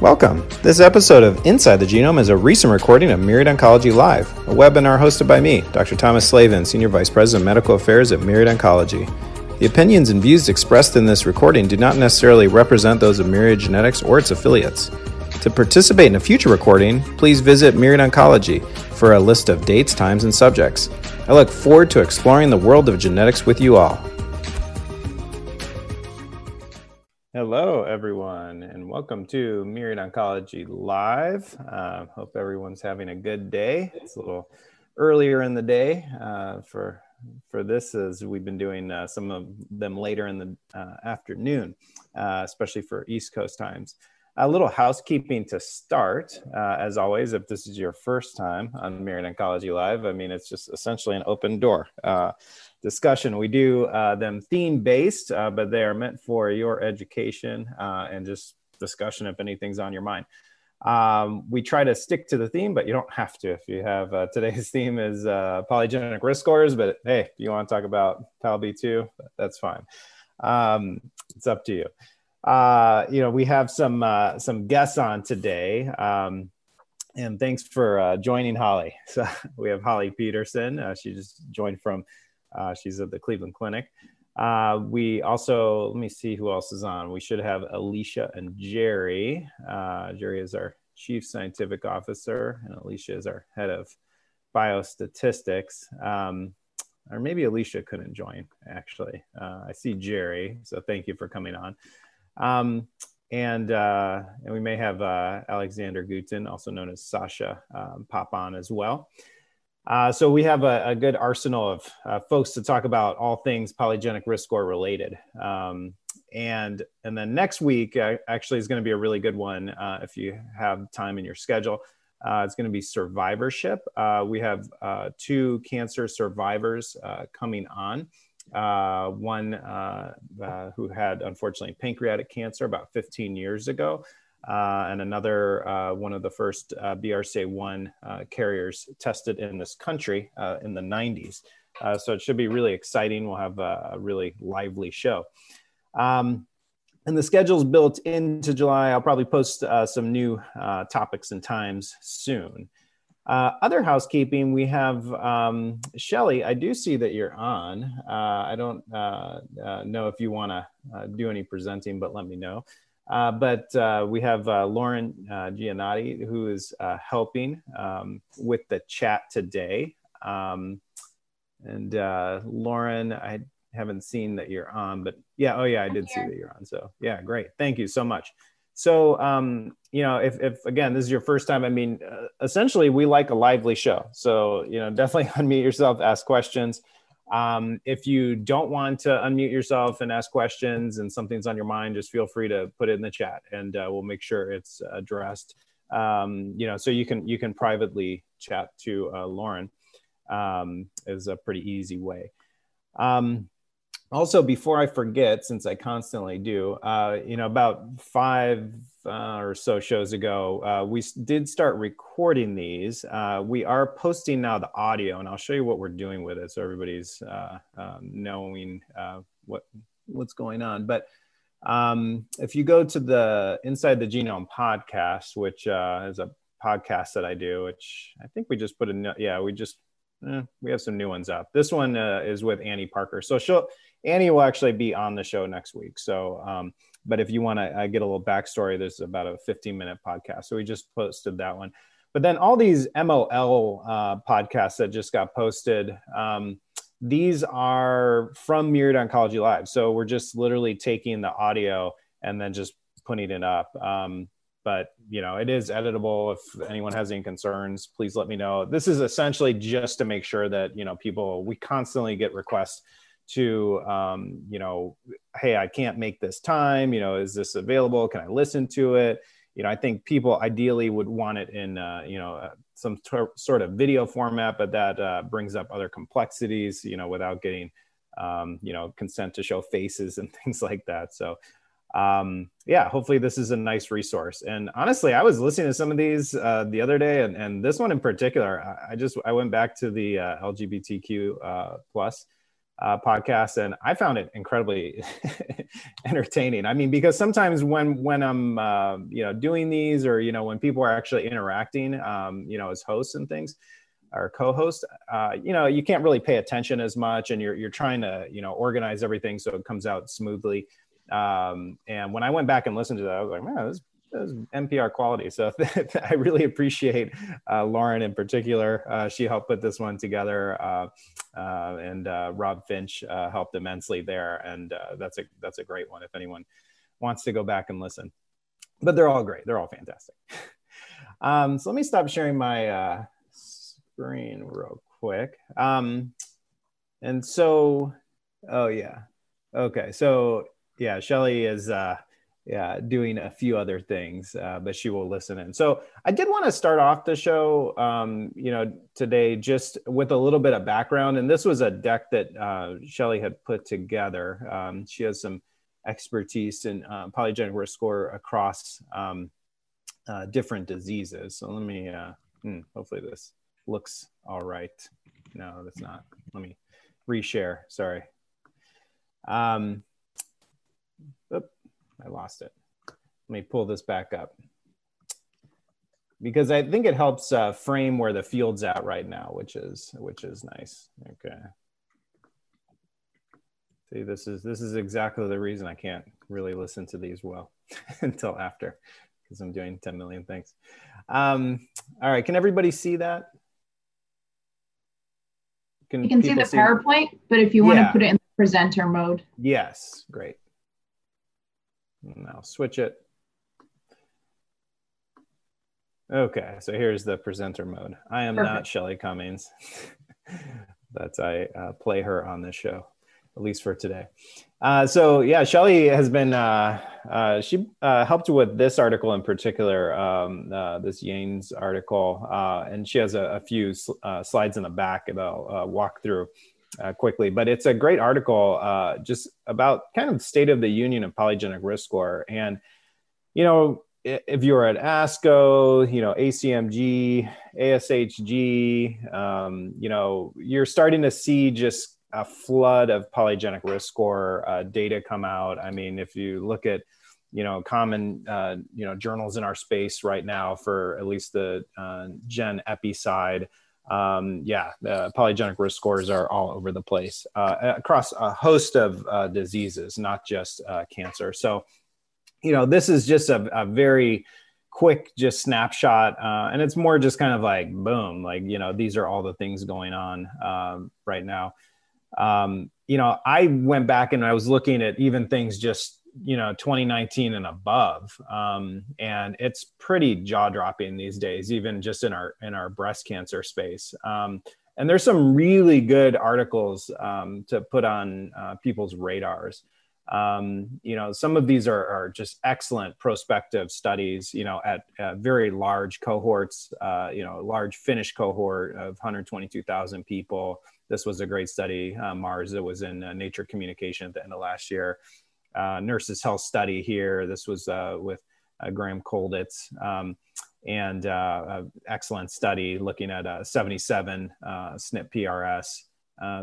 Welcome! This episode of Inside the Genome is a recent recording of Myriad Oncology Live, a webinar hosted by me, Dr. Thomas Slavin, Senior Vice President of Medical Affairs at Myriad Oncology. The opinions and views expressed in this recording do not necessarily represent those of Myriad Genetics or its affiliates. To participate in a future recording, please visit Myriad Oncology for a list of dates, times, and subjects. I look forward to exploring the world of genetics with you all. Hello, everyone, and welcome to Myriad Oncology Live. Hope everyone's having a good day. It's a little earlier in the day for this, as we've been doing some of them later in the afternoon, especially for East Coast times. A little housekeeping to start. As always, if this is your first time on Myriad Oncology Live, I mean, it's just essentially an open door discussion. We do them theme-based, but they are meant for your education and just discussion if anything's on your mind. We try to stick to the theme, but you don't have to. If you have today's theme is polygenic risk scores, but hey, if you want to talk about PALB2, that's fine. It's up to you. We have some guests on today, and thanks for joining, Holly. So we have Holly Peterson. She just joined from, she's at the Cleveland Clinic. We also, let me see who else is on. We should have Alicia and Jerry. Jerry is our Chief Scientific Officer, and Alicia is our Head of Biostatistics. Or maybe Alicia couldn't join, actually. I see Jerry, so thank you for coming on. And we may have Alexander Gutin, also known as Sasha, pop on as well. So we have a good arsenal of folks to talk about all things polygenic risk score related. And then next week actually is going to be a really good one if you have time in your schedule. It's going to be survivorship. We have two cancer survivors coming on. One who had, unfortunately, pancreatic cancer about 15 years ago, and another one of the first BRCA1 carriers tested in this country in the 90s. So it should be really exciting. We'll have a really lively show. And the schedule's built into July. I'll probably post some new topics and times soon. Other housekeeping, we have Shelley. I do see that you're on. I don't know if you want to do any presenting, but let me know. But we have Lauren Giannotti, who is helping with the chat today. And Lauren, I haven't seen that you're on, but yeah, oh yeah, I did see that you're on. So yeah, great. Thank you so much. So, if again, this is your first time, I mean, essentially we like a lively show. So, definitely unmute yourself, ask questions. If you don't want to unmute yourself and ask questions and something's on your mind, just feel free to put it in the chat and we'll make sure it's addressed. So you can privately chat to Lauren is a pretty easy way. Also, before I forget, since I constantly do, about five or so shows ago, we did start recording these. We are posting now the audio, and I'll show you what we're doing with it, so everybody's knowing what's going on. But if you go to the Inside the Genome podcast, which is a podcast that I do, which I think we just put in, we have some new ones up. This one is with Annie Parker. So Annie will actually be on the show next week. So, but if you want to get a little backstory, there's about a 15-minute podcast. So we just posted that one. But then all these MOL podcasts that just got posted, these are from Myriad Oncology Live. So we're just literally taking the audio and then just putting it up. But, it is editable. If anyone has any concerns, please let me know. This is essentially just to make sure that, people, we constantly get requests to, hey, I can't make this time. Is this available? Can I listen to it? I think people ideally would want it in, some sort of video format, but that brings up other complexities, without getting, consent to show faces and things like that. So, hopefully this is a nice resource. And honestly, I was listening to some of these the other day, and this one in particular, I went back to the LGBTQ plus podcast, and I found it incredibly entertaining. I mean, because sometimes when I'm you know, doing these, or you know, when people are actually interacting, you know, as hosts and things, or co-host, you know, you can't really pay attention as much, and you're trying to, you know, organize everything so it comes out smoothly. And when I went back and listened to that, I was like, man, this is NPR quality. So I really appreciate Lauren in particular. She helped put this one together, and Rob Finch helped immensely there. And that's a great one if anyone wants to go back and listen. But they're all great. They're all fantastic. So let me stop sharing my screen real quick. And so, oh yeah. Okay. So yeah, Shelley is doing a few other things, but she will listen in. So I did want to start off the show, you know, today just with a little bit of background. And this was a deck that Shelley had put together. She has some expertise in polygenic risk score across different diseases. So let me, hopefully this looks all right. No, that's not. Let me reshare. Sorry. Oops, I lost it. Let me pull this back up, because I think it helps frame where the field's at right now, which is nice. Okay. See, this is exactly the reason I can't really listen to these well until after, because I'm doing 10 million things. All right, can everybody see that? You can see the PowerPoint, but if you want to put it in presenter mode. Yes, great. And I'll switch it. Okay, so here's the presenter mode. I am not Shelley Cummings. That's I play her on this show, at least for today. So yeah, Shelley has been, she helped with this article in particular, this Yanes article, and she has a few slides in the back that I'll walk through quickly, but it's a great article just about kind of state of the union of polygenic risk score. And, you know, if you were at ASCO, you know, ACMG, ASHG, you know, you're starting to see just a flood of polygenic risk score data come out. I mean, if you look at, you know, common, you know, journals in our space right now for at least the gen epi side, the polygenic risk scores are all over the place across a host of diseases, not just cancer. So, you know, this is just a very quick, just snapshot. And it's more just kind of like, boom, like, you know, these are all the things going on right now. You know, I went back and I was looking at even things just, you know, 2019 and above. And it's pretty jaw dropping these days, even just in our breast cancer space. And there's some really good articles, to put on, people's radars. You know, some of these are just excellent prospective studies, you know, at very large cohorts, you know, large Finnish cohort of 122,000 people. This was a great study, Mars, that was in Nature Communication at the end of last year. Nurses Health Study here. This was with Graham Colditz, and an excellent study looking at 77 SNP PRS.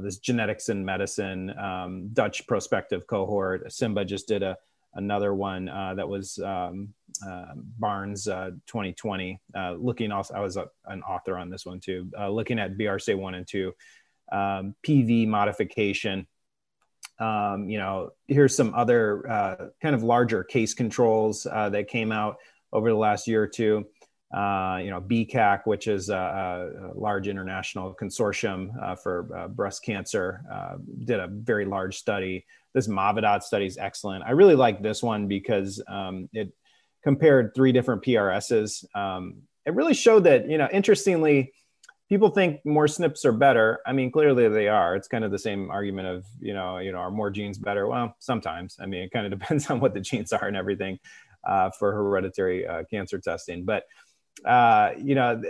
This Genetics in Medicine, Dutch prospective cohort. Simba just did another one that was Barnes 2020. Looking also, I was an author on this one too, looking at BRCA1 and 2. PV modification. You know, here's some other kind of larger case controls that came out over the last year or two. You know, BCAC, which is a large international consortium for breast cancer, did a very large study. This Mavedot study is excellent. I really like this one because it compared 3 different PRSs. It really showed that, you know, interestingly, people think more SNPs are better. I mean, clearly they are. It's kind of the same argument of, you know, are more genes better? Well, sometimes. I mean, it kind of depends on what the genes are and everything for hereditary cancer testing. But, you know,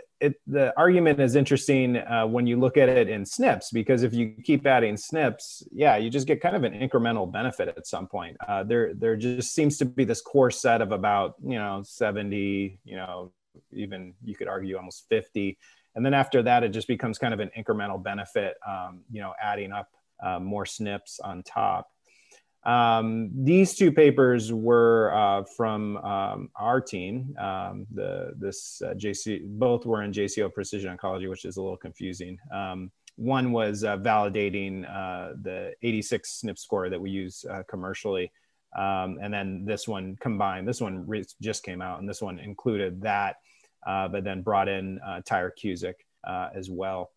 the argument is interesting when you look at it in SNPs, because if you keep adding SNPs, yeah, you just get kind of an incremental benefit at some point. There just seems to be this core set of about, you know, 70, you know, even you could argue almost 50. And then after that, it just becomes kind of an incremental benefit, you know, adding up more SNPs on top. These two papers were from our team. Both were in JCO Precision Oncology, which is a little confusing. One was validating the 86 SNP score that we use commercially. And then this one combined, this one just came out, and this one included that, but then brought in Tyrer-Cuzick as well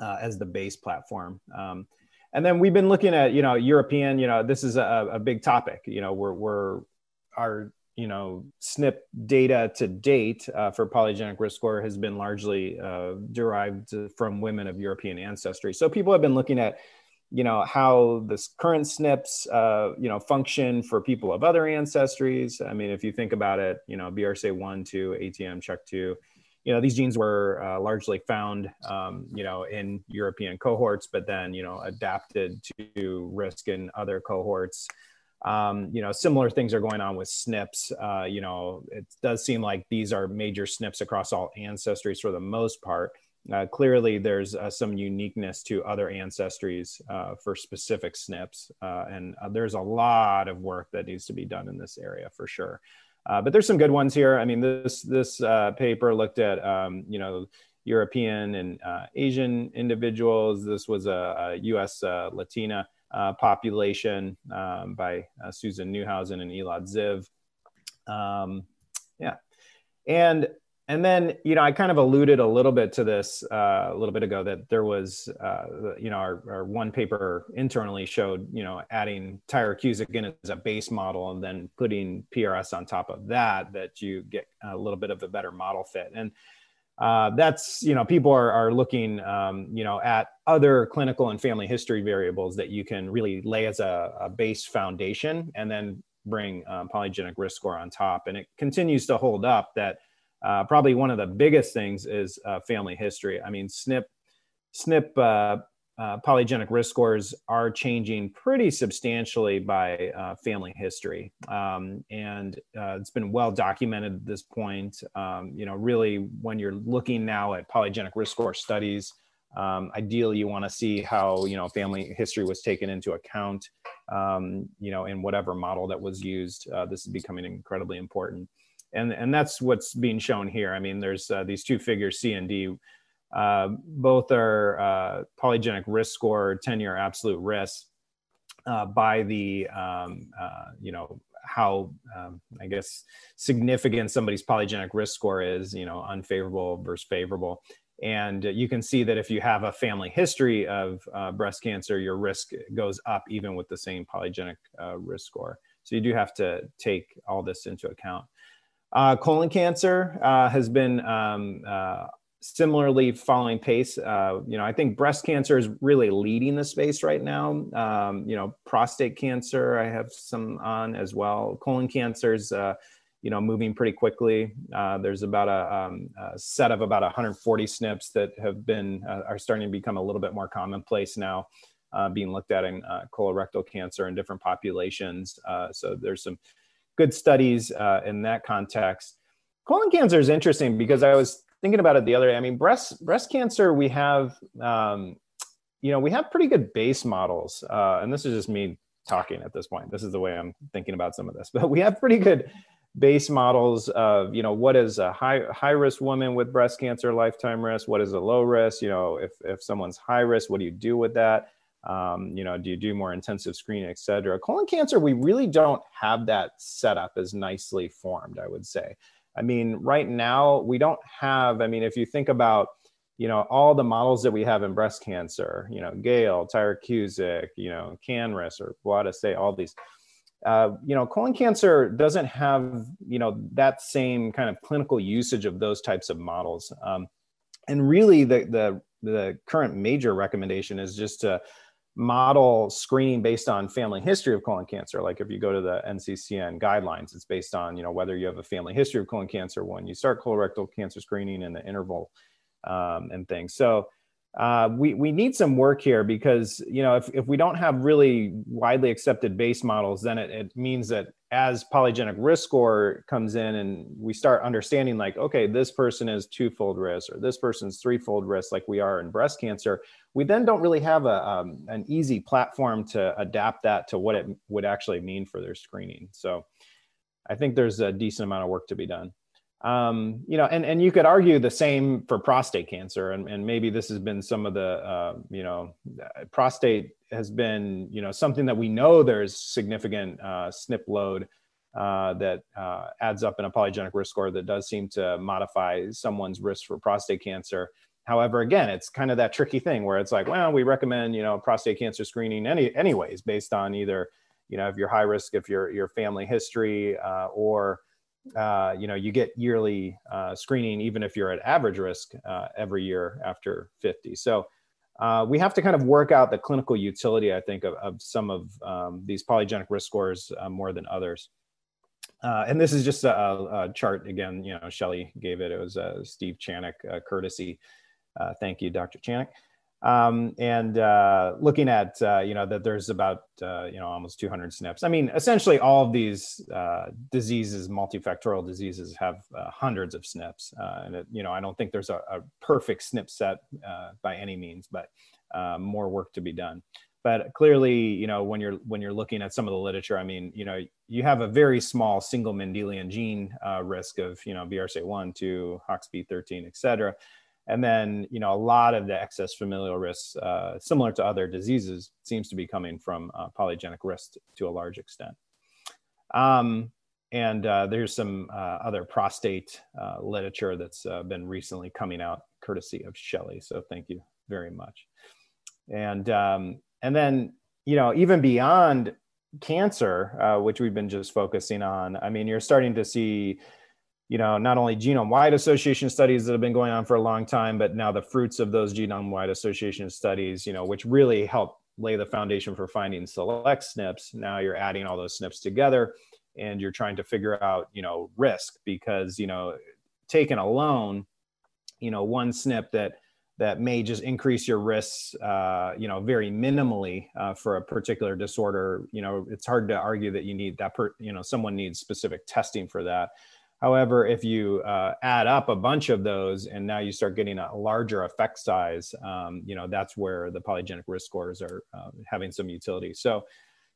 as the base platform. And then we've been looking at, European, this is a big topic, our, SNP data to date for polygenic risk score has been largely derived from women of European ancestry. So people have been looking at, how this current SNPs, function for people of other ancestries. I mean, if you think about it, BRCA1, 2, ATM, CHEK2, these genes were largely found, in European cohorts, but then, adapted to risk in other cohorts. Similar things are going on with SNPs. It does seem like these are major SNPs across all ancestries for the most part. Clearly, there's some uniqueness to other ancestries for specific SNPs, and there's a lot of work that needs to be done in this area for sure. But there's some good ones here. I mean, this paper looked at, European and Asian individuals. This was a U.S. Latina population by Susan Newhausen and Elad Ziv. And then, I kind of alluded a little bit to this a little bit ago that there was, our one paper internally showed, adding Tyrer-Cuzick in as a base model and then putting PRS on top of that, that you get a little bit of a better model fit. And that's, people are looking, at other clinical and family history variables that you can really lay as a base foundation and then bring polygenic risk score on top. And it continues to hold up that probably one of the biggest things is family history. I mean, SNP polygenic risk scores are changing pretty substantially by family history. And it's been well documented at this point. Really when you're looking now at polygenic risk score studies, ideally you want to see how, family history was taken into account, in whatever model that was used. This is becoming incredibly important. And that's what's being shown here. I mean, there's these two figures, C and D, both are polygenic risk score, 10-year absolute risk by the, how, I guess, significant somebody's polygenic risk score is, unfavorable versus favorable. And you can see that if you have a family history of breast cancer, your risk goes up even with the same polygenic risk score. So you do have to take all this into account. Colon cancer has been similarly following pace. I think breast cancer is really leading the space right now. Prostate cancer, I have some on as well. Colon cancer is, moving pretty quickly. There's about a set of about 140 SNPs that have been, are starting to become a little bit more commonplace now, being looked at in colorectal cancer in different populations. So there's some good studies in that context. Colon cancer is interesting because I was thinking about it the other day. I mean, breast cancer, we have, we have pretty good base models. And this is just me talking at this point. This is the way I'm thinking about some of this. But we have pretty good base models of, what is a high-risk woman with breast cancer lifetime risk? What is a low risk? If someone's high risk, what do you do with that? Do you do more intensive screening, et cetera? Colon cancer, we really don't have that setup as nicely formed, I would say. I mean, right now we don't have, I mean, if you think about, all the models that we have in breast cancer, Gale, Tyrer-Cuzick, Canris or Bladase, all these, colon cancer doesn't have, that same kind of clinical usage of those types of models. And really the current major recommendation is just to model screening based on family history of colon cancer. Like if you go to the NCCN guidelines, it's based on, whether you have a family history of colon cancer when you start colorectal cancer screening and the interval and things. So we need some work here because, if we don't have really widely accepted base models, then it means that as polygenic risk score comes in and we start understanding like, okay, this person is twofold risk or this person's threefold risk, like we are in breast cancer, we then don't really have a, an easy platform to adapt that to what it would actually mean for their screening. So I think there's a decent amount of work to be done. You know, and you could argue the same for prostate cancer, and maybe this has been some of the, you know, prostate has been, you know, something that we know there's significant SNP load that adds up in a polygenic risk score that does seem to modify someone's risk for prostate cancer. However, again, it's kind of that tricky thing where it's like, well, we recommend, you know, prostate cancer screening anyways, based on either, you know, if you're high risk, if your family history or you know, you get yearly screening, even if you're at average risk every year after 50. So we have to kind of work out the clinical utility, I think, of some of these polygenic risk scores more than others. And this is just a chart, again, you know, Shelley gave it. It was Steve Chanock, courtesy. Thank you, Dr. Chanock. And looking at, you know, that there's about, you know, almost 200 SNPs. I mean, essentially all of these diseases, multifactorial diseases, have hundreds of SNPs. And, it, you know, I don't think there's a perfect SNP set by any means, but more work to be done. But clearly, you know, when you're looking at some of the literature, I mean, you know, you have a very small single Mendelian gene risk of, you know, BRCA1, 2, HOXB13, et cetera. And then, you know, a lot of the excess familial risks, similar to other diseases, seems to be coming from polygenic risk to a large extent. And there's some other prostate literature that's been recently coming out, courtesy of Shelley. So thank you very much. And then, you know, even beyond cancer, which we've been just focusing on, I mean, you're starting to see, you know, not only genome-wide association studies that have been going on for a long time, but now the fruits of those genome-wide association studies, you know, which really help lay the foundation for finding select SNPs. Now you're adding all those SNPs together and you're trying to figure out, you know, risk, because, you know, taken alone, you know, one SNP that may just increase your risks, you know, very minimally for a particular disorder. You know, it's hard to argue that you need that, you know, someone needs specific testing for that. However, if you add up a bunch of those and now you start getting a larger effect size, you know, that's where the polygenic risk scores are having some utility. So,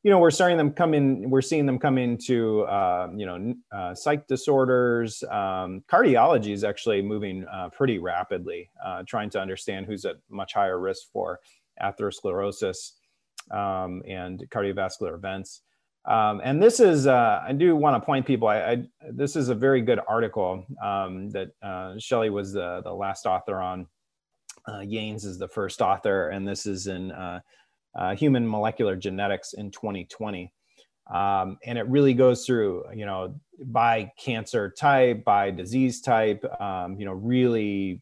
you know, we're seeing them come into, you know, psych disorders. Cardiology is actually moving pretty rapidly, trying to understand who's at much higher risk for atherosclerosis and cardiovascular events. And this is, I do want to point people, this is a very good article that Shelley was the last author on. Yanes is the first author, and this is in Human Molecular Genetics in 2020. And it really goes through, you know, by cancer type, by disease type, you know, really,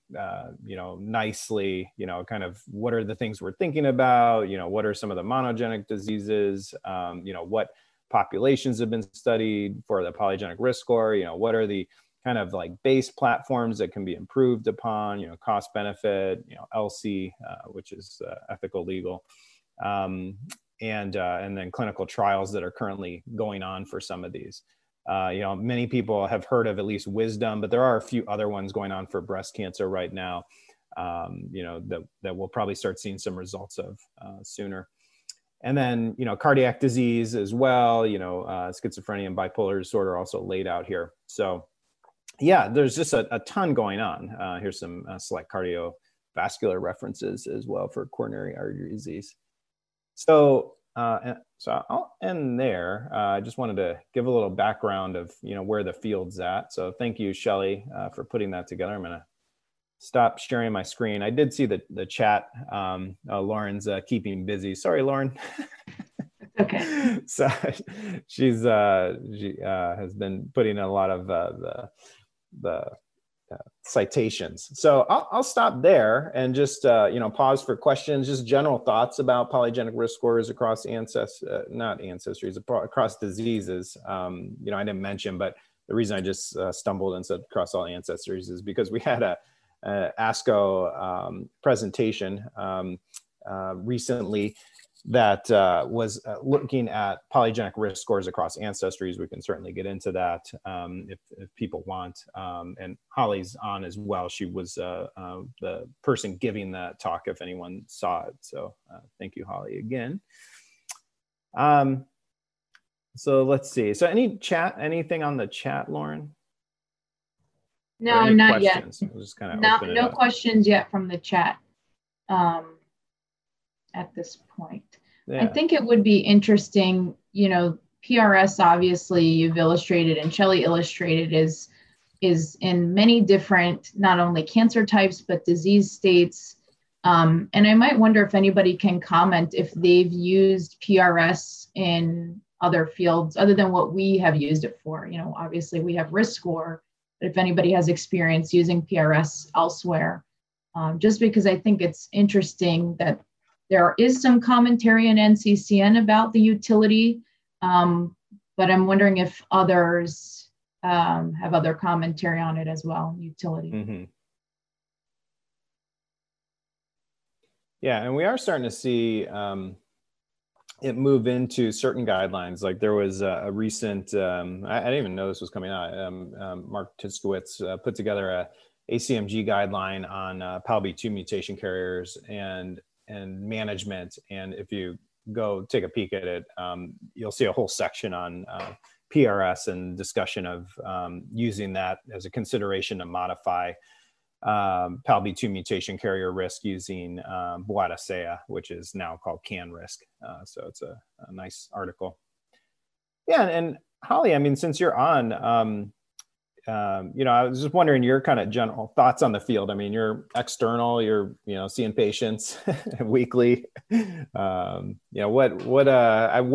you know, nicely, you know, kind of what are the things we're thinking about, you know, what are some of the monogenic diseases, you know, what populations have been studied for the polygenic risk score, you know, what are the kind of like base platforms that can be improved upon, you know, cost benefit, you know, LC, which is ethical legal, and then clinical trials that are currently going on for some of these. You know, many people have heard of at least Wisdom, but there are a few other ones going on for breast cancer right now, you know, that we'll probably start seeing some results of sooner. And then, you know, cardiac disease as well, you know, schizophrenia and bipolar disorder also laid out here. So yeah, there's just a ton going on. Here's some select cardiovascular references as well for coronary artery disease. So I'll end there. I just wanted to give a little background of, you know, where the field's at. So thank you, Shelley, for putting that together. I'm going to stop sharing my screen. I did see the chat. Lauren's keeping busy. Sorry, Lauren. Okay. So she's she has been putting a lot of the citations. So I'll stop there and just, you know, pause for questions, just general thoughts about polygenic risk scores across across diseases. You know, I didn't mention, but the reason I just stumbled and said across all ancestries is because we had a ASCO presentation recently that was looking at polygenic risk scores across ancestries. We can certainly get into that if people want. And Holly's on as well. She was the person giving that talk if anyone saw it. So thank you, Holly, again. So let's see. So any chat, anything on the chat, Lauren? No, not questions? Yet. We'll just kind of no questions yet from the chat. At this point, yeah. I think it would be interesting, you know, PRS, obviously you've illustrated and Shelley illustrated is in many different, not only cancer types, but disease states. And I might wonder if anybody can comment if they've used PRS in other fields other than what we have used it for. You know, obviously we have risk score, but if anybody has experience using PRS elsewhere, just because I think it's interesting that there is some commentary in NCCN about the utility, but I'm wondering if others have other commentary on it as well, utility. Mm-hmm. Yeah, and we are starting to see it move into certain guidelines. Like there was a recent, I didn't even know this was coming out, Mark Tischkowitz put together a ACMG guideline on PALB2 mutation carriers and management. And if you go take a peek at it, you'll see a whole section on PRS and discussion of using that as a consideration to modify PALB2 mutation carrier risk using BRCA1, which is now called CAN risk. So it's a nice article. Yeah, and Holly, I mean, since you're on, you know, I was just wondering your kind of general thoughts on the field. I mean, you're external, you're, you know, seeing patients weekly. You know, where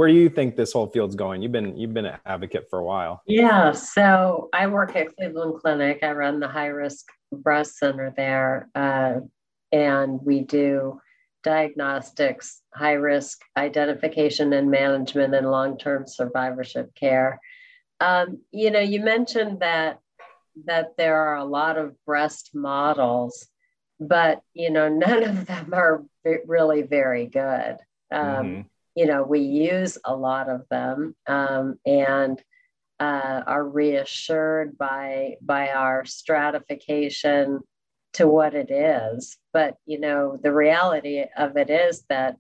do you think this whole field's going? You've been an advocate for a while. Yeah. So I work at Cleveland Clinic. I run the high risk breast center there. And we do diagnostics, high risk identification and management and long-term survivorship care. You know, you mentioned that there are a lot of breast models, but, you know, none of them are really very good. You know, we use a lot of them and are reassured by our stratification to what it is. But, you know, the reality of it is that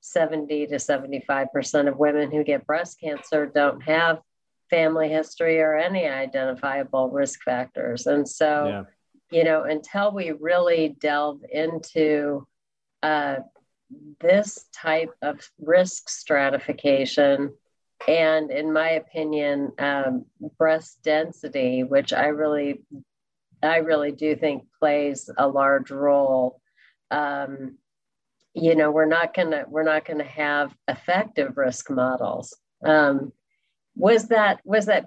70 to 75% of women who get breast cancer don't have family history or any identifiable risk factors. And so, you know, until we really delve into this type of risk stratification, and in my opinion, breast density, which I really do think plays a large role. You know, we're not gonna have effective risk models. Was that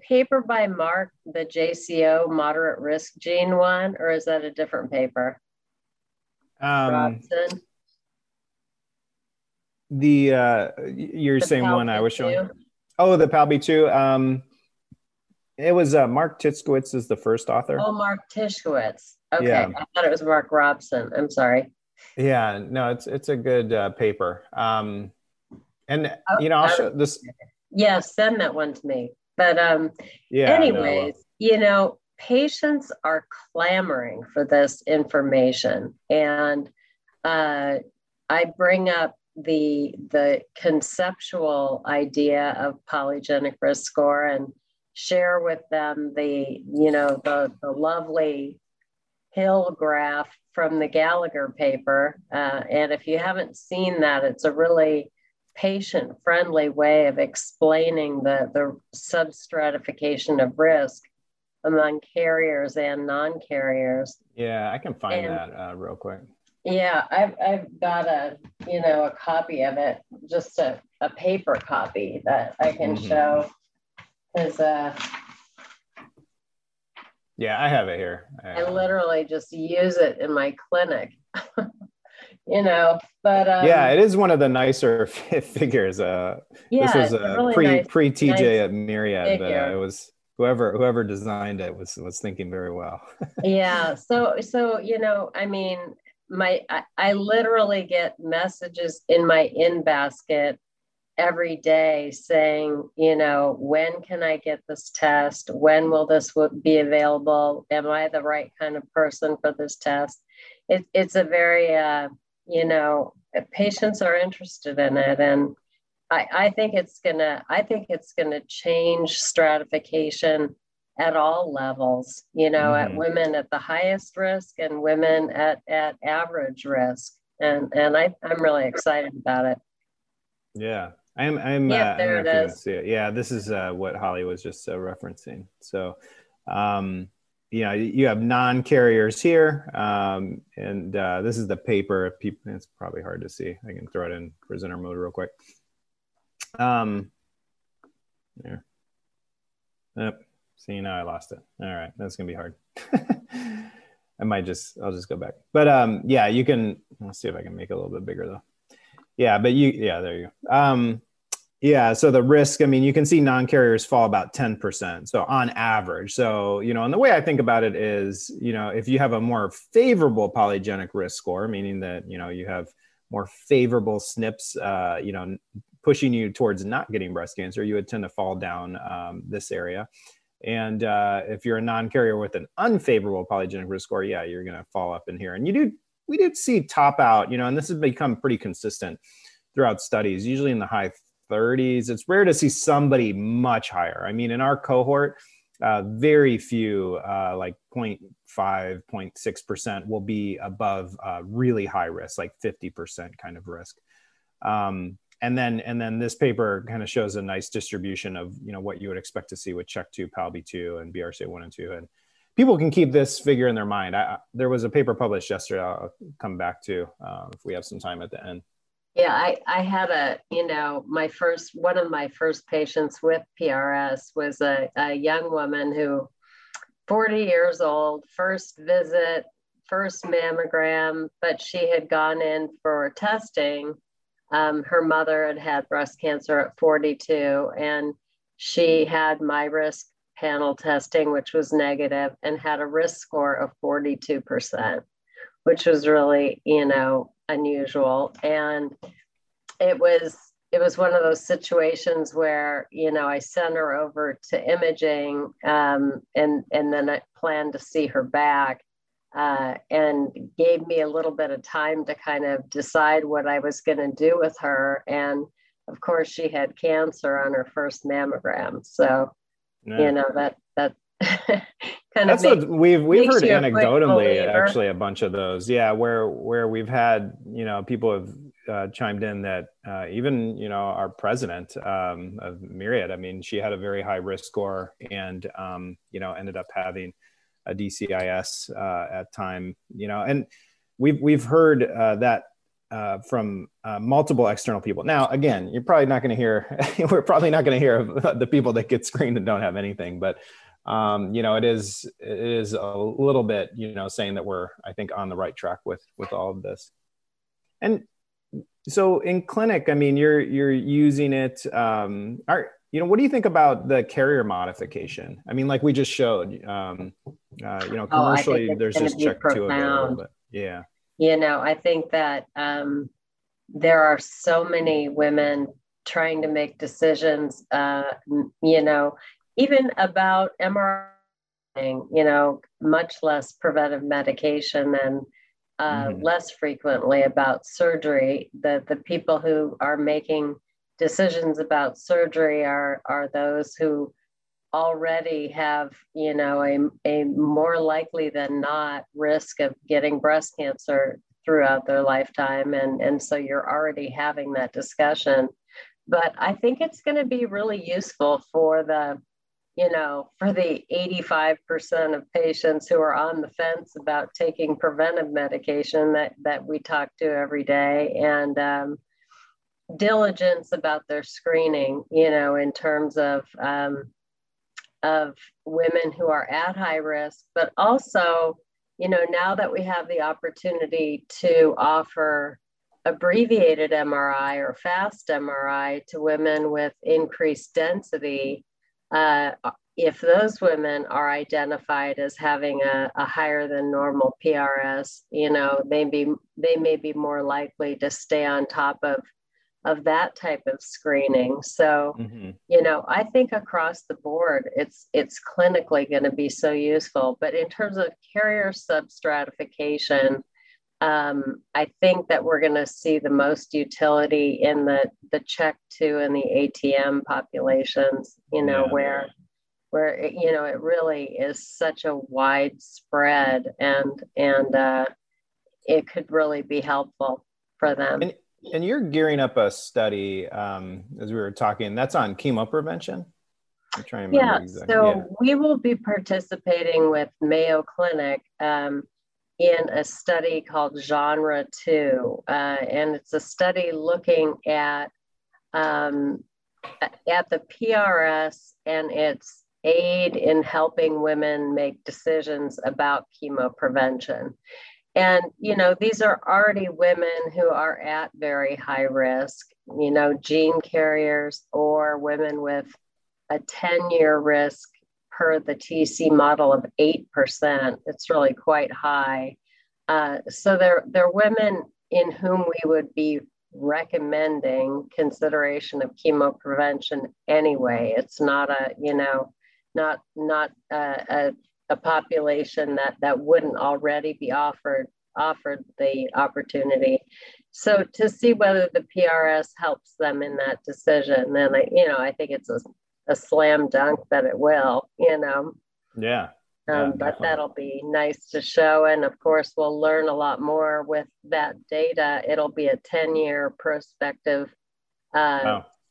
paper by Mark, the JCO moderate risk gene one, or is that a different paper? Robson? The you're the same one I was showing. Oh, the PALB2. It was Mark Tischkowitz is the first author. Oh, Mark Tischkowitz. Okay, yeah. I thought it was Mark Robson. I'm sorry. Yeah, no, it's a good paper. And you know, I'll show this. Yeah, send that one to me. But anyways, no. You know, patients are clamoring for this information. And I bring up the conceptual idea of polygenic risk score and share with them the lovely hill graph from the Gallagher paper. And if you haven't seen that, it's a really patient-friendly way of explaining the substratification of risk among carriers and non-carriers. Yeah, I can find that real quick. Yeah, I've got a copy of it, just a paper copy that I can show. Yeah, I have it here. I literally just use it in my clinic. You know, but yeah, it is one of the nicer figures. This was a really pre-TJ at Myriad, but it was whoever designed it was thinking very well. Yeah, so you know, I mean, I literally get messages in my in basket every day saying, you know, when can I get this test? When will this be available? Am I the right kind of person for this test? It's a very, you know, patients are interested in it. And I think it's gonna change stratification at all levels, you know, at women at the highest risk and women at average risk. And I'm really excited about it. Yeah. I'm yeah, this is what Holly was just referencing. So, you know, you have non-carriers here, and this is the paper. It's probably hard to see. I can throw it in presenter mode real quick. There. Yep. See, now I lost it. All right, that's gonna be hard. I'll just go back. But yeah, you can. Let's see if I can make it a little bit bigger though. Yeah, but there you go. Yeah, so the risk, I mean, you can see non-carriers fall about 10%, so on average. So, you know, and the way I think about it is, you know, if you have a more favorable polygenic risk score, meaning that, you know, you have more favorable SNPs, you know, pushing you towards not getting breast cancer, you would tend to fall down this area. And if you're a non-carrier with an unfavorable polygenic risk score, yeah, you're going to fall up in here. And we did see top out, you know, and this has become pretty consistent throughout studies, usually in the high 30s. It's rare to see somebody much higher. I mean, in our cohort, very few, like 0.5, 0.6% will be above really high risk, like 50% kind of risk. And then this paper kind of shows a nice distribution of, you know, what you would expect to see with CHEK2, PALB2, and BRCA1 and 2. And people can keep this figure in their mind. There was a paper published yesterday I'll come back to if we have some time at the end. Yeah, I had a, you know, one of my first patients with PRS was a young woman who, 40 years old, first visit, first mammogram, but she had gone in for testing. Her mother had breast cancer at 42, and she had my risk panel testing, which was negative, and had a risk score of 42%, which was really, you know, unusual. And it was one of those situations where, you know, I sent her over to imaging, and then I planned to see her back, and gave me a little bit of time to kind of decide what I was going to do with her. And of course, she had cancer on her first mammogram. So, yeah. You know, that kind of, that's what we've heard anecdotally, actually, a bunch of those. Yeah. Where we've had, you know, people have chimed in that even, you know, our president of Myriad, I mean, she had a very high risk score and, you know, ended up having a DCIS at time, you know, and we've heard that from multiple external people. Now, again, we're probably not going to hear of the people that get screened and don't have anything, but, you know, it is a little bit, you know, saying that we're, I think, on the right track with all of this. And so in clinic, I mean, you're using it, you know, what do you think about the carrier modification? I mean, like we just showed, you know, commercially, there's this CHEK2 available, but yeah. You know, I think that there are so many women trying to make decisions, you know, even about MRI, you know, much less preventive medication and less frequently about surgery. The people who are making decisions about surgery are those who already have, you know, a more likely than not risk of getting breast cancer throughout their lifetime. And so you're already having that discussion. But I think it's going to be really useful for the, you know, for the 85% of patients who are on the fence about taking preventive medication that we talk to every day. And diligence about their screening, you know, in terms of women who are at high risk, but also, you know, now that we have the opportunity to offer abbreviated MRI or fast MRI to women with increased density, if those women are identified as having a higher than normal PRS, you know, they may be more likely to stay on top of that type of screening. So, you know, I think across the board, it's clinically going to be so useful. But in terms of carrier substratification, I think that we're going to see the most utility in the CHEK2 and the ATM populations, you know, where, you know, it really is such a widespread and it could really be helpful for them. And you're gearing up a study, as we were talking, that's on chemo prevention. I'm trying to remember exactly. So we will be participating with Mayo Clinic, in a study called Genre 2. And it's a study looking at the PRS and its aid in helping women make decisions about chemo prevention. And, you know, these are already women who are at very high risk, you know, gene carriers or women with a 10-year risk per the TC model of 8%. It's really quite high. So they're women in whom we would be recommending consideration of chemo prevention anyway. It's not a, you know, not a population that wouldn't already be offered the opportunity. So to see whether the PRS helps them in that decision, then I think it's a slam dunk that it will, you know. But that'll be nice to show. And of course, we'll learn a lot more with that data. It'll be a 10-year prospective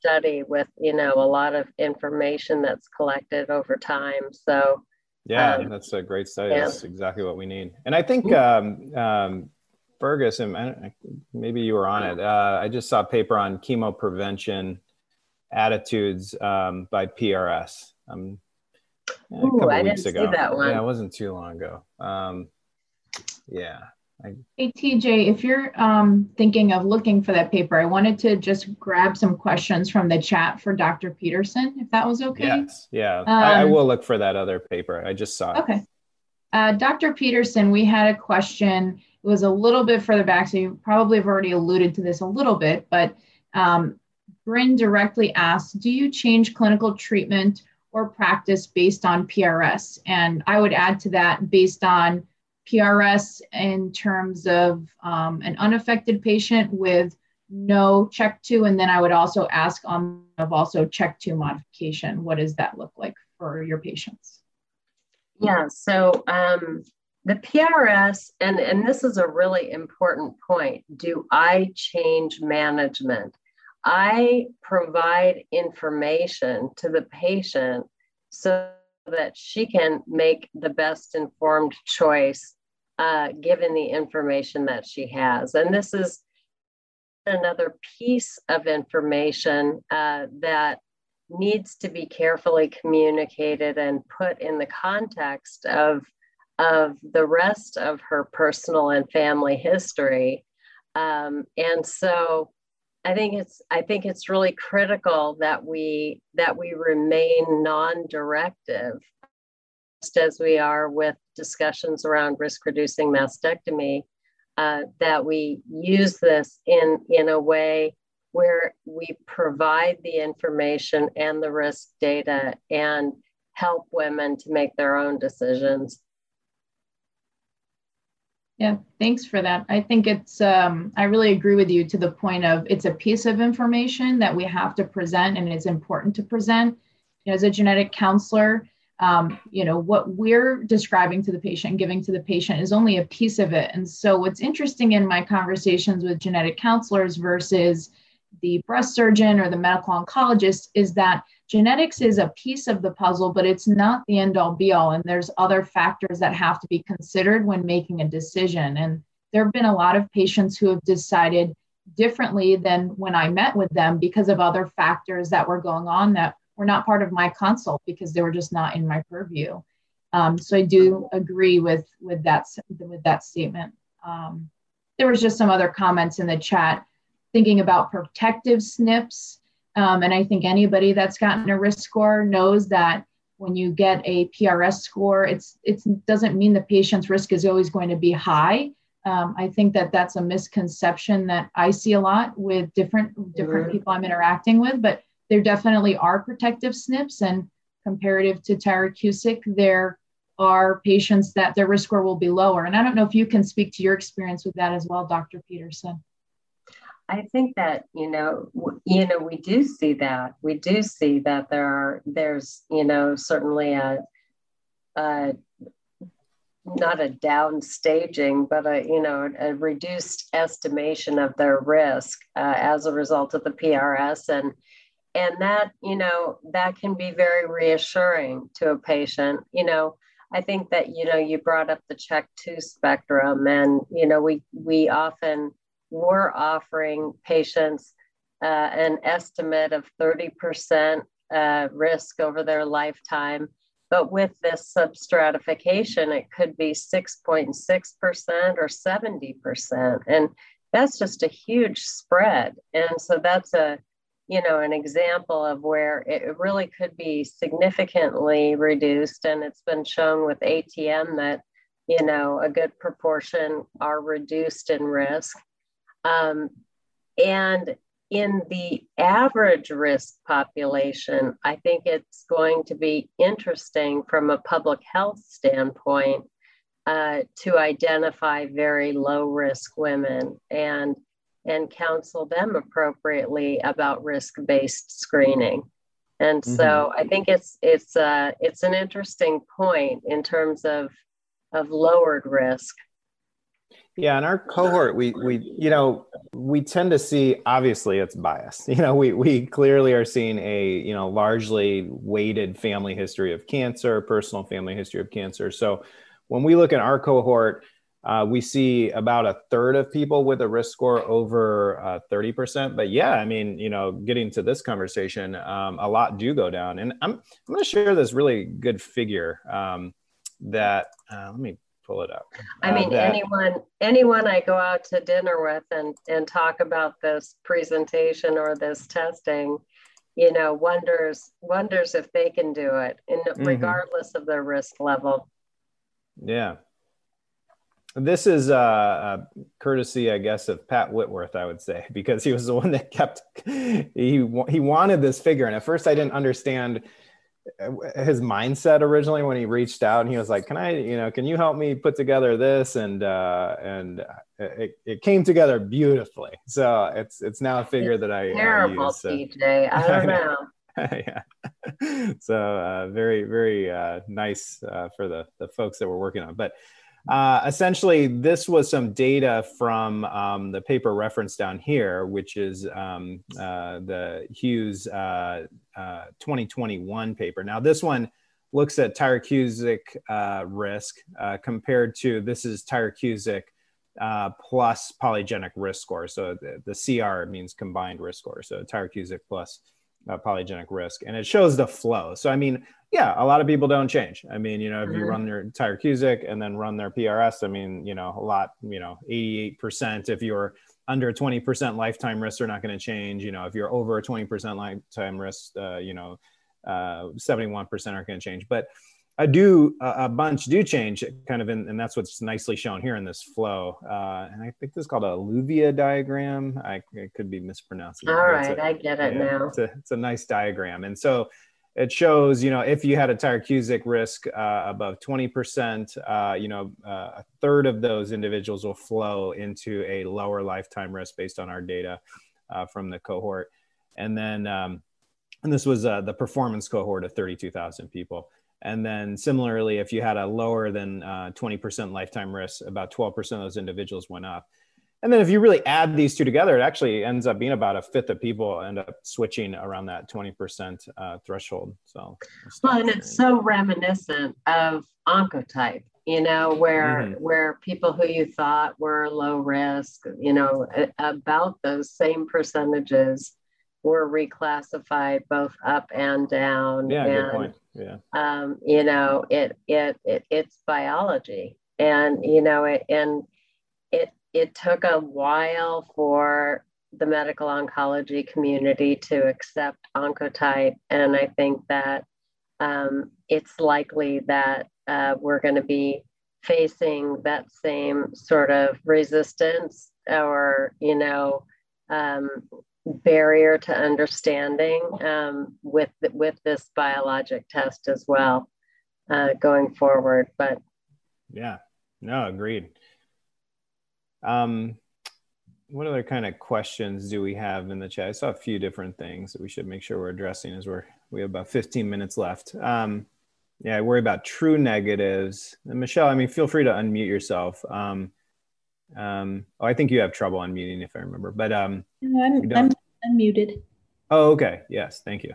study with, you know, a lot of information that's collected over time. So that's a great study. Yeah. That's exactly what we need. And I think Fergus, and maybe you were on it. I just saw a paper on chemo prevention attitudes by PRS a couple weeks ago. See that one. Yeah, it wasn't too long ago. Hey, TJ, if you're thinking of looking for that paper, I wanted to just grab some questions from the chat for Dr. Peterson, if that was okay. Yes, yeah. I will look for that other paper. I just saw it. Okay. Dr. Peterson, we had a question. It was a little bit further back, so you probably have already alluded to this a little bit, but Bryn directly asks, do you change clinical treatment or practice based on PRS? And I would add to that based on PRS in terms of an unaffected patient with no CHEK2. And then I would also ask on also CHEK2 modification. What does that look like for your patients? Yeah, so the PRS, and this is a really important point. Do I change management? I provide information to the patient so that she can make the best informed choice given the information that she has. And this is another piece of information that needs to be carefully communicated and put in the context of the rest of her personal and family history. And so I think it's really critical that we remain non-directive, just as we are with discussions around risk-reducing mastectomy, that we use this in a way where we provide the information and the risk data and help women to make their own decisions. Yeah, thanks for that. I think it's, I really agree with you to the point of it's a piece of information that we have to present and it's important to present. As a genetic counselor, you know, what we're describing to the patient, giving to the patient is only a piece of it. And so what's interesting in my conversations with genetic counselors versus the breast surgeon or the medical oncologist is that genetics is a piece of the puzzle, but it's not the end all be all. And there's other factors that have to be considered when making a decision. And there have been a lot of patients who have decided differently than when I met with them because of other factors that were going on that were not part of my consult because they were just not in my purview. So I do agree with that statement. There was just some other comments in the chat thinking about protective SNPs. And I think anybody that's gotten a risk score knows that when you get a PRS score, it doesn't mean the patient's risk is always going to be high. I think that that's a misconception that I see a lot with different people I'm interacting with, but there definitely are protective SNPs, and comparative to Tyrer-Cuzick, there are patients that their risk score will be lower. And I don't know if you can speak to your experience with that as well, Dr. Peterson. I think that, we do see that. We do see that there's certainly a not a downstaging, but a reduced estimation of their risk as a result of the PRS. And that, that can be very reassuring to a patient. I think that, you brought up the CHEK2 spectrum, and, we often were offering patients an estimate of 30% risk over their lifetime. But with this substratification, it could be 6.6% or 70%. And that's just a huge spread. And so that's an example of where it really could be significantly reduced. And it's been shown with ATM that, a good proportion are reduced in risk. And in the average risk population, I think it's going to be interesting from a public health standpoint to identify very low risk women and counsel them appropriately about risk-based screening. And so I think it's an interesting point in terms of lowered risk. Yeah, in our cohort, we tend to see, obviously it's biased. We clearly are seeing a, largely weighted family history of cancer, personal family history of cancer. So when we look at our cohort, we see about a third of people with a risk score over 30%. But yeah, getting to this conversation, a lot do go down. And I'm going to share this really good figure that, let me pull it up. Anyone I go out to dinner with and talk about this presentation or this testing, wonders if they can do it, and regardless of their risk level. Yeah. This is courtesy, I guess, of Pat Whitworth, I would say, because he was the one that he wanted this figure. And at first I didn't understand his mindset originally when he reached out, and he was like, can you help me put together this? And it came together beautifully. So it's now a figure that I use. Terrible, TJ. I don't know. Yeah. So very, very nice for the folks that we're working on. But essentially, this was some data from the paper referenced down here, which is the Hughes 2021 paper. Now, this one looks at Tyrer-Cuzick risk compared to, this is Tyrer-Cuzick plus polygenic risk score. So the CR means combined risk score. So Tyrer-Cuzick plus polygenic risk. And it shows the flow. So, yeah, a lot of people don't change. If you run their Tyrer-Cuzick and then run their PRS, a lot, 88%, if you're under 20% lifetime risk, are not going to change. If you're over 20% lifetime risk, 71% are going to change. But a bunch do change kind of, and that's what's nicely shown here in this flow. And I think this is called an alluvia diagram. I could be mispronouncing. All right, I get it now. It's a nice diagram. And so it shows, if you had a Tyrer-Cuzick risk above 20%, a third of those individuals will flow into a lower lifetime risk based on our data from the cohort. And then, and this was the performance cohort of 32,000 people. And then similarly, if you had a lower than 20% lifetime risk, about 12% of those individuals went up. And then if you really add these two together, it actually ends up being about a fifth of people end up switching around that 20% threshold. So, well, and it's so reminiscent of Oncotype, where people who you thought were low risk, about those same percentages were reclassified both up and down. Yeah, good point. Yeah. It's biology, and it took a while for the medical oncology community to accept Oncotype. And I think that it's likely that we're going to be facing that same sort of resistance or, you know, barrier to understanding with this biologic test as well going forward. But yeah, no, agreed. What other kind of questions do we have in the chat? I saw a few different things that we should make sure we're addressing as we have about 15 minutes left. Yeah, I worry about true negatives. And Michelle, I mean, feel free to unmute yourself. Oh, I think you have trouble unmuting if I remember, but no, I'm unmuted. Oh, okay. Yes, thank you.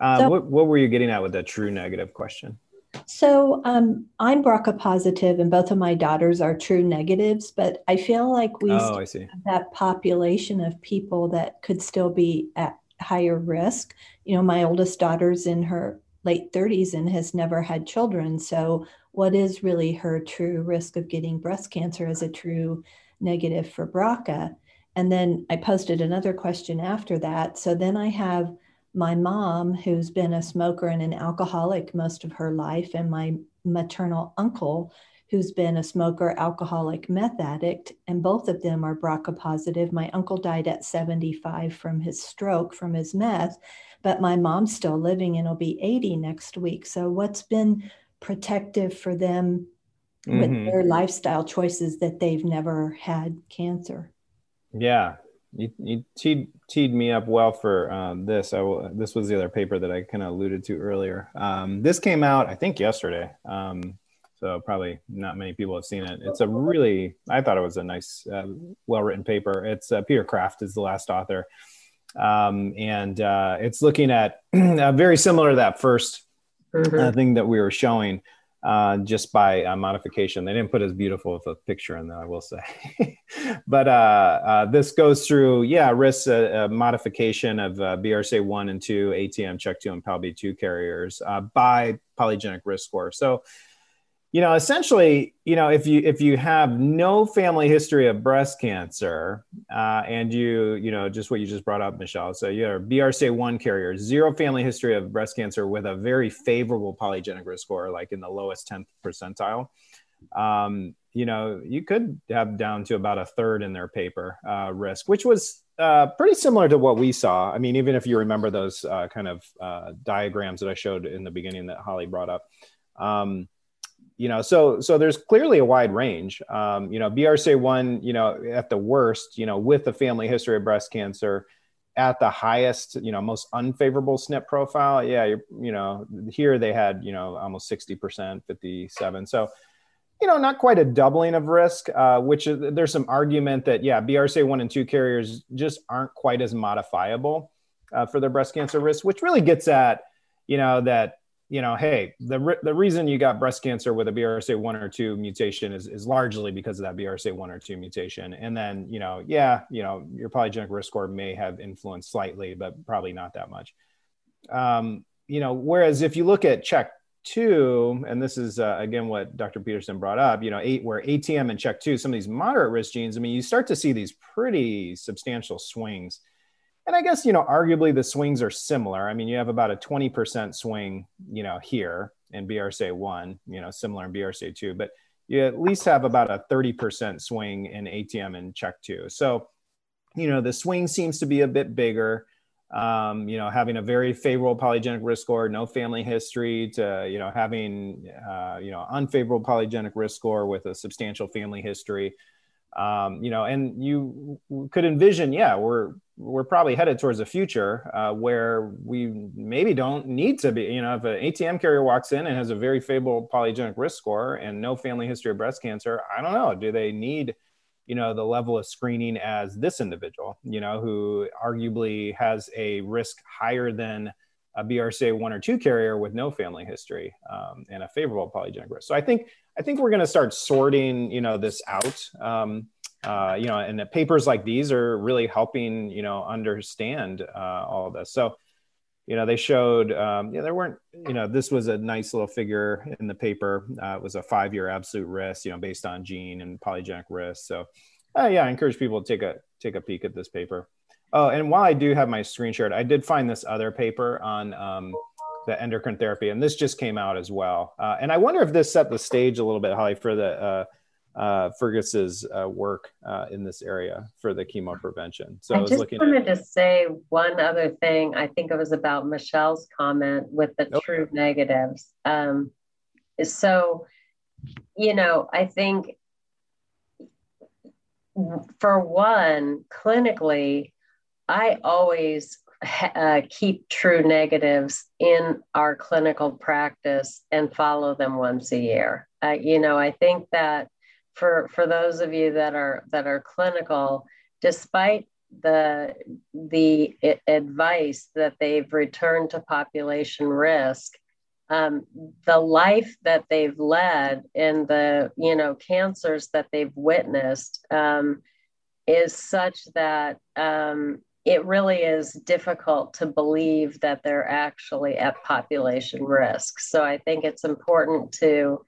So, what were you getting at with that true negative question? So I'm BRCA positive and both of my daughters are true negatives, but I feel like we still have that population of people that could still be at higher risk. You know, my oldest daughter's in her late 30s and has never had children. So what is really her true risk of getting breast cancer as a true negative for BRCA? And then I posted another question after that. So then I have my mom, who's been a smoker and an alcoholic most of her life, and my maternal uncle, who's been a smoker, alcoholic, meth addict, and both of them are BRCA positive. My uncle died at 75 from his stroke, from his meth, but my mom's still living and will be 80 next week. So what's been protective for them with their lifestyle choices that they've never had cancer? Yeah, you teed me up well for this. This was the other paper that I kind of alluded to earlier. This came out, I think, yesterday. So probably not many people have seen it. It's a really, I thought it was a nice, well-written paper. It's Peter Kraft is the last author. And it's looking at very similar to that first thing that we were showing just by modification. They didn't put as beautiful of a picture in there, I will say. But this goes through, yeah, risks, modification of BRCA1 and 2, ATM, CHEK2, and PALB2 carriers by polygenic risk score. So, you know, essentially, you know, if you have no family history of breast cancer and you know, just what you just brought up, Michelle, so you're a BRCA1 carrier, zero family history of breast cancer with a very favorable polygenic risk score, like in the lowest 10th percentile, you know, you could have down to about a third in their paper risk, which was pretty similar to what we saw. I mean, even if you remember those kind of diagrams that I showed in the beginning that Holly brought up, you know, so there's clearly a wide range, you know, BRCA1, you know, at the worst, you know, with a family history of breast cancer, at the highest, you know, most unfavorable SNP profile. Yeah. You know, here they had, you know, almost 60%, 57. So, you know, not quite a doubling of risk, which is, there's some argument that, yeah, BRCA1 and 2 carriers just aren't quite as modifiable for their breast cancer risk, which really gets at, you know, that, you know, hey, the reason you got breast cancer with a BRCA1 or 2 mutation is largely because of that BRCA1 or 2 mutation. And then, you know, yeah, you know, your polygenic risk score may have influenced slightly, but probably not that much. You know, whereas if you look at CHEK2, and this is, again, what Dr. Peterson brought up, you know, where ATM and CHEK2, some of these moderate risk genes, I mean, you start to see these pretty substantial swings. And I guess, you know, arguably the swings are similar. I mean, you have about a 20% swing, you know, here in BRCA1, you know, similar in BRCA2, but you at least have about a 30% swing in ATM and CHEK2. So, you know, the swing seems to be a bit bigger, you know, having a very favorable polygenic risk score, no family history, to, you know, having, you know, unfavorable polygenic risk score with a substantial family history. You know, and you could envision, yeah, we're probably headed towards a future where we maybe don't need to be, you know, if an ATM carrier walks in and has a very favorable polygenic risk score and no family history of breast cancer, I don't know, do they need, you know, the level of screening as this individual, you know, who arguably has a risk higher than a BRCA1 or 2 carrier with no family history and a favorable polygenic risk. So I think we're going to start sorting, you know, this out, you know, and the papers like these are really helping, you know, understand all of this. So, you know, they showed, yeah, there weren't, you know, this was a nice little figure in the paper. It was a 5-year absolute risk, you know, based on gene and polygenic risk. So, yeah, I encourage people to take a peek at this paper. Oh, and while I do have my screen shared, I did find this other paper on the endocrine therapy. And this just came out as well. And I wonder if this set the stage a little bit, Holly, for the Fergus's work in this area for the chemo prevention. So I was just wanted to say one other thing. I think it was about Michelle's comment with the true negatives. So, you know, I think for one, clinically, I always keep true negatives in our clinical practice and follow them once a year. You know, I think that for those of you that are clinical, despite the advice that they've returned to population risk, the life that they've led and the, you know, cancers that they've witnessed is such that it really is difficult to believe that they're actually at population risk. So I think it's important to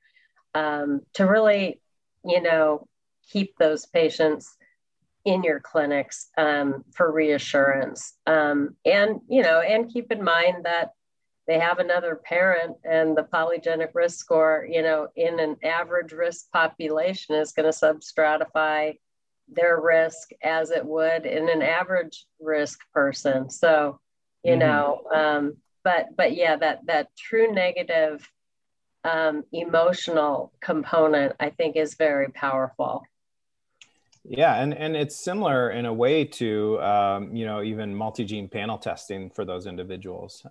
really, you know, keep those patients in your clinics for reassurance. And, you know, and keep in mind that they have another parent and the polygenic risk score, you know, in an average risk population is going to substratify their risk as it would in an average risk person. So, you know, but yeah, that true negative emotional component, I think, is very powerful. Yeah, and it's similar in a way to, you know, even multi-gene panel testing for those individuals,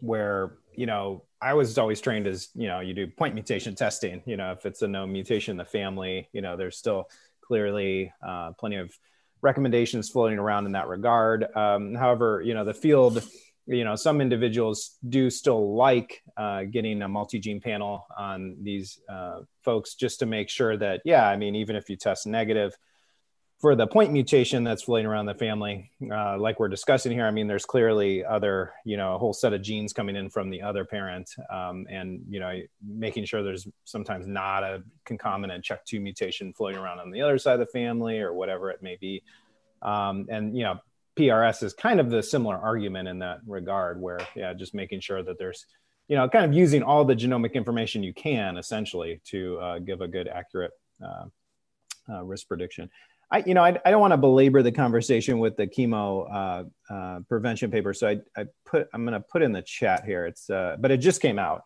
where, you know, I was always trained as, you know, you do point mutation testing, you know, if it's a known mutation in the family, you know, there's still clearly plenty of recommendations floating around in that regard. However, you know, the field, you know, some individuals do still like getting a multi-gene panel on these folks just to make sure that, yeah, I mean, even if you test negative for the point mutation that's floating around the family, like we're discussing here, I mean, there's clearly other, you know, a whole set of genes coming in from the other parent, and, you know, making sure there's sometimes not a concomitant CHEK2 mutation floating around on the other side of the family or whatever it may be. And, you know, PRS is kind of the similar argument in that regard where, yeah, just making sure that there's, you know, kind of using all the genomic information you can essentially to give a good accurate risk prediction. You know, I don't want to belabor the conversation with the chemo prevention paper. So I'm going to put in the chat here. It's, but it just came out,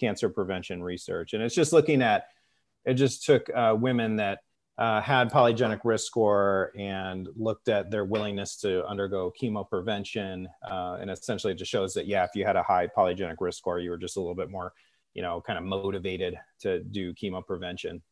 cancer prevention research. And it's just looking at, it just took women that had polygenic risk score and looked at their willingness to undergo chemo prevention. And essentially it just shows that, yeah, if you had a high polygenic risk score, you were just a little bit more, you know, kind of motivated to do chemo prevention.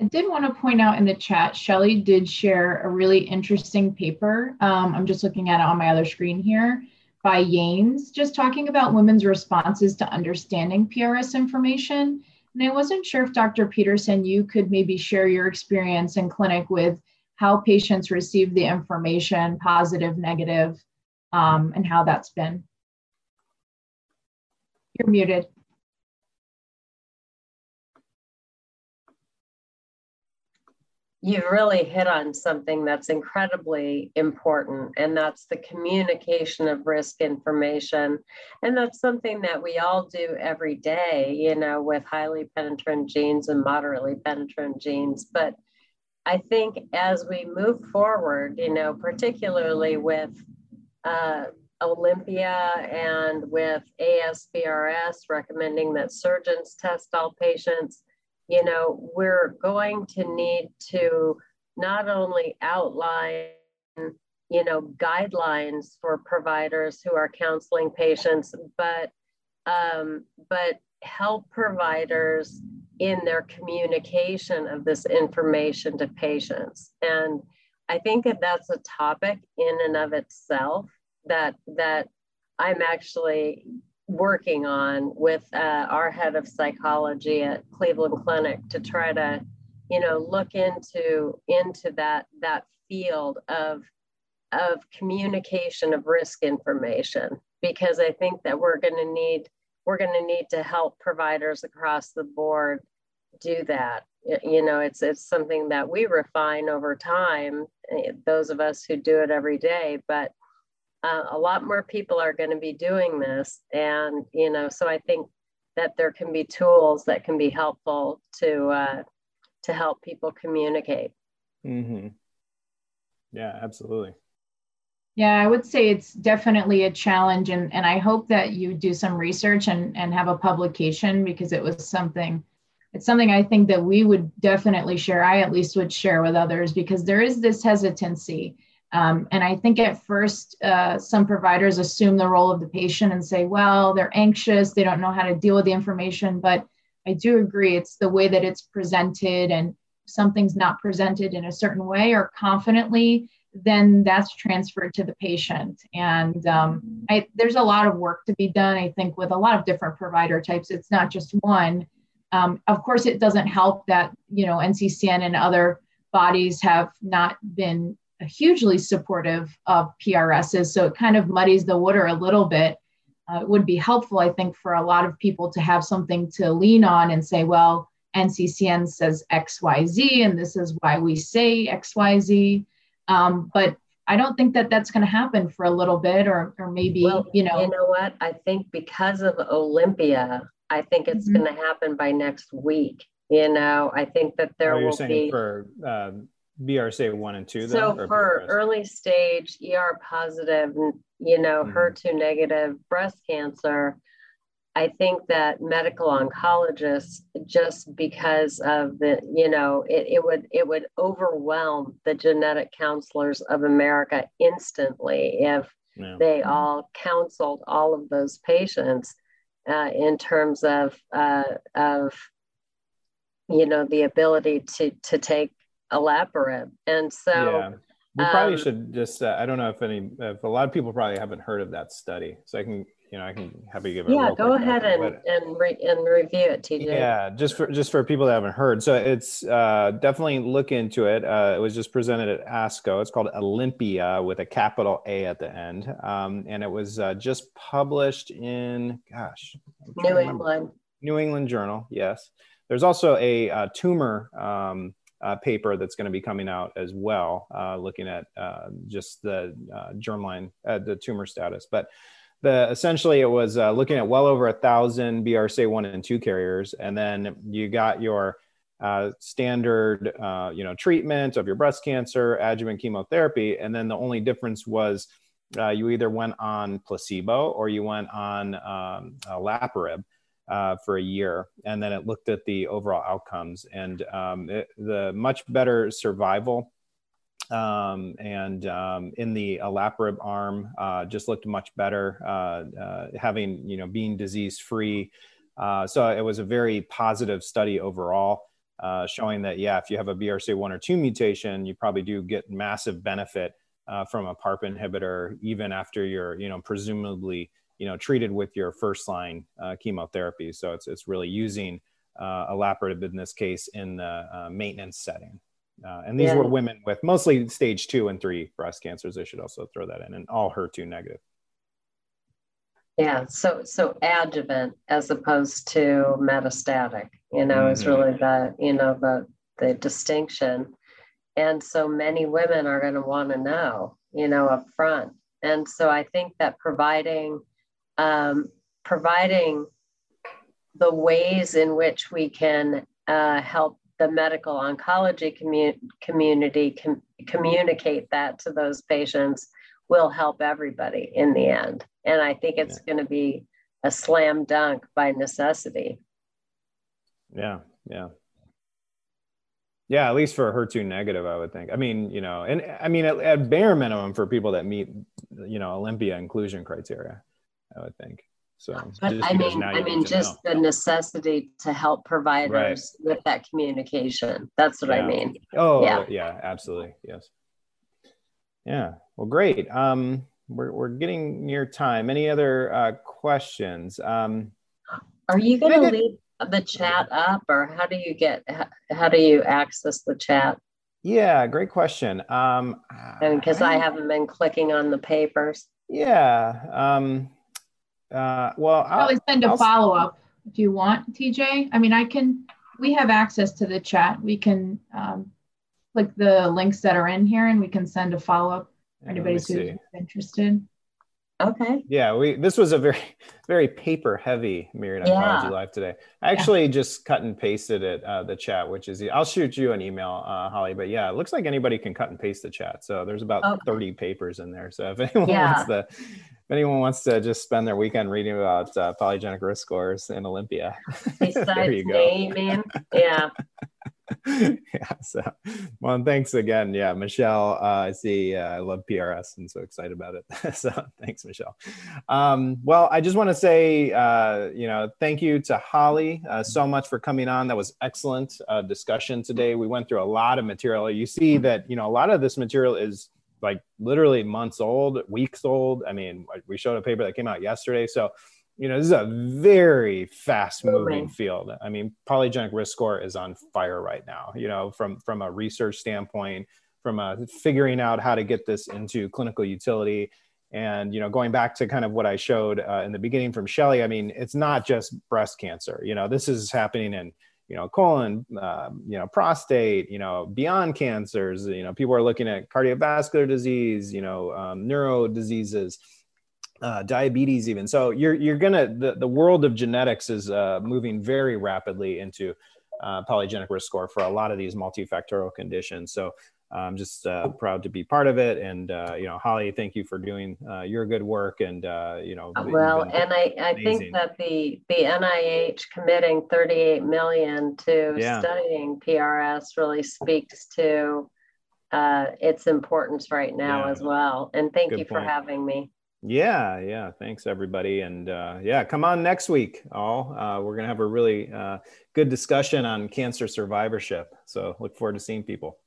I did want to point out in the chat, Shelley did share a really interesting paper. I'm just looking at it on my other screen here, by Yanes, just talking about women's responses to understanding PRS information. And I wasn't sure if Dr. Peterson, you could maybe share your experience in clinic with how patients receive the information, positive, negative, and how that's been. You're muted. You've really hit on something that's incredibly important, and that's the communication of risk information. And that's something that we all do every day, you know, with highly penetrant genes and moderately penetrant genes. But I think as we move forward, you know, particularly with Olympia and with ASBRS recommending that surgeons test all patients, you know, we're going to need to not only outline, you know, guidelines for providers who are counseling patients, but help providers in their communication of this information to patients. And I think that that's a topic in and of itself that I'm actually working on with our head of psychology at Cleveland Clinic to try to, you know, look into that field of communication of risk information, because I think that we're going to need to help providers across the board do that. You know, it's something that we refine over time, those of us who do it every day, but a lot more people are going to be doing this. And, you know, so I think that there can be tools that can be helpful to help people communicate. Mm-hmm. Yeah, absolutely. Yeah, I would say it's definitely a challenge, and I hope that you do some research and have a publication, because it was something, it's something I think that we would definitely share. I at least would share with others, because there is this hesitancy. And I think at first, some providers assume the role of the patient and say, well, they're anxious, they don't know how to deal with the information. But I do agree, it's the way that it's presented, and if something's not presented in a certain way or confidently, then that's transferred to the patient. And there's a lot of work to be done, I think, with a lot of different provider types. It's not just one. Of course, it doesn't help that, you know, NCCN and other bodies have not been hugely supportive of PRSs. So it kind of muddies the water a little bit. It would be helpful, I think, for a lot of people to have something to lean on and say, well, NCCN says XYZ, and this is why we say XYZ. But I don't think that that's going to happen for a little bit, or maybe, well, you know. You know what? I think because of Olympia, I think it's going to happen by next week. You know, I think that there will be. For BRCA1 and 2? So then, for early stage ER positive, you know, HER2 negative breast cancer, I think that medical oncologists, just because of the, you know, it would overwhelm the genetic counselors of America instantly if they all counseled all of those patients in terms of, you know, the ability to take olaparib. And so we probably should just I don't know if a lot of people probably haven't heard of that study, so I can happy give it a go ahead and review it, TJ. Yeah, just for people that haven't heard, so it's definitely look into it. It was just presented at ASCO. It's called Olympia with a capital A at the end, and it was just published in New England Journal. Yes, there's also a tumor paper that's going to be coming out as well, looking at just the germline, the tumor status. But essentially, it was looking at well over 1,000 BRCA1 and 2 carriers, and then you got your standard, you know, treatment of your breast cancer, adjuvant chemotherapy, and then the only difference was you either went on placebo or you went on olaparib. For a year, and then it looked at the overall outcomes, and the much better survival and in the olaparib arm just looked much better, having, you know, being disease free. So it was a very positive study overall, showing that, yeah, if you have a BRCA1 or 2 mutation, you probably do get massive benefit from a PARP inhibitor, even after you're, you know, presumably, you know, treated with your first line chemotherapy. So it's really using olaparib in this case in the maintenance setting. And these were women with mostly stage 2 and 3 breast cancers. I should also throw that in, and all HER2 negative. Yeah, so adjuvant as opposed to metastatic, you know, is really the, you know, the distinction. And so many women are going to want to know, you know, up front. And so I think that providing the ways in which we can help the medical oncology community communicate that to those patients will help everybody in the end. And I think it's going to be a slam dunk by necessity. Yeah, at least for HER2 negative, I would think. I mean, you know, and I mean, at bare minimum for people that meet, you know, Olympia inclusion criteria, I would think. So, but just the necessity to help providers with that communication. That's what I mean. Oh, yeah, absolutely. Yes. Yeah. Well, great. We're getting near time. Any other questions? Are you going to leave the chat up, or how do you access the chat? Yeah, great question. And because I haven't been clicking on the papers. Yeah. Well, I'll always send a follow up if you want, TJ. I mean, we have access to the chat. We can click the links that are in here, and we can send a follow up for anybody who's interested. Okay. Yeah, this was a very, very paper heavy Myriad Oncology Live today. I actually just cut and pasted it, the chat, which is, I'll shoot you an email, Holly, but yeah, it looks like anybody can cut and paste the chat. So there's about 30 papers in there. So if anyone wants to just spend their weekend reading about polygenic risk scores in Olympia, there you go. Name, yeah. Yeah, so, well, thanks again. Yeah, Michelle, I see, I love PRS and so excited about it. So thanks, Michelle. Well, I just want to say, you know, thank you to Holly so much for coming on. That was excellent discussion today. We went through a lot of material. You see that, you know, a lot of this material is like literally months old, weeks old. I mean, we showed a paper that came out yesterday. So, you know, this is a very fast moving field. I mean, polygenic risk score is on fire right now, you know, from a research standpoint, from figuring out how to get this into clinical utility. And, you know, going back to kind of what I showed in the beginning from Shelley, I mean, it's not just breast cancer, you know, this is happening in, you know, colon, you know, prostate, you know, beyond cancers, you know, people are looking at cardiovascular disease, you know, neuro diseases, diabetes even. So the world of genetics is moving very rapidly into polygenic risk score for a lot of these multifactorial conditions. So I'm just proud to be part of it. And, you know, Holly, thank you for doing your good work. And, you know, well, and I think that the NIH committing $38 million to studying PRS really speaks to its importance right now as well. And thank you for having me. Yeah. Yeah. Thanks everybody. And yeah, come on next week. We're going to have a really good discussion on cancer survivorship. So look forward to seeing people.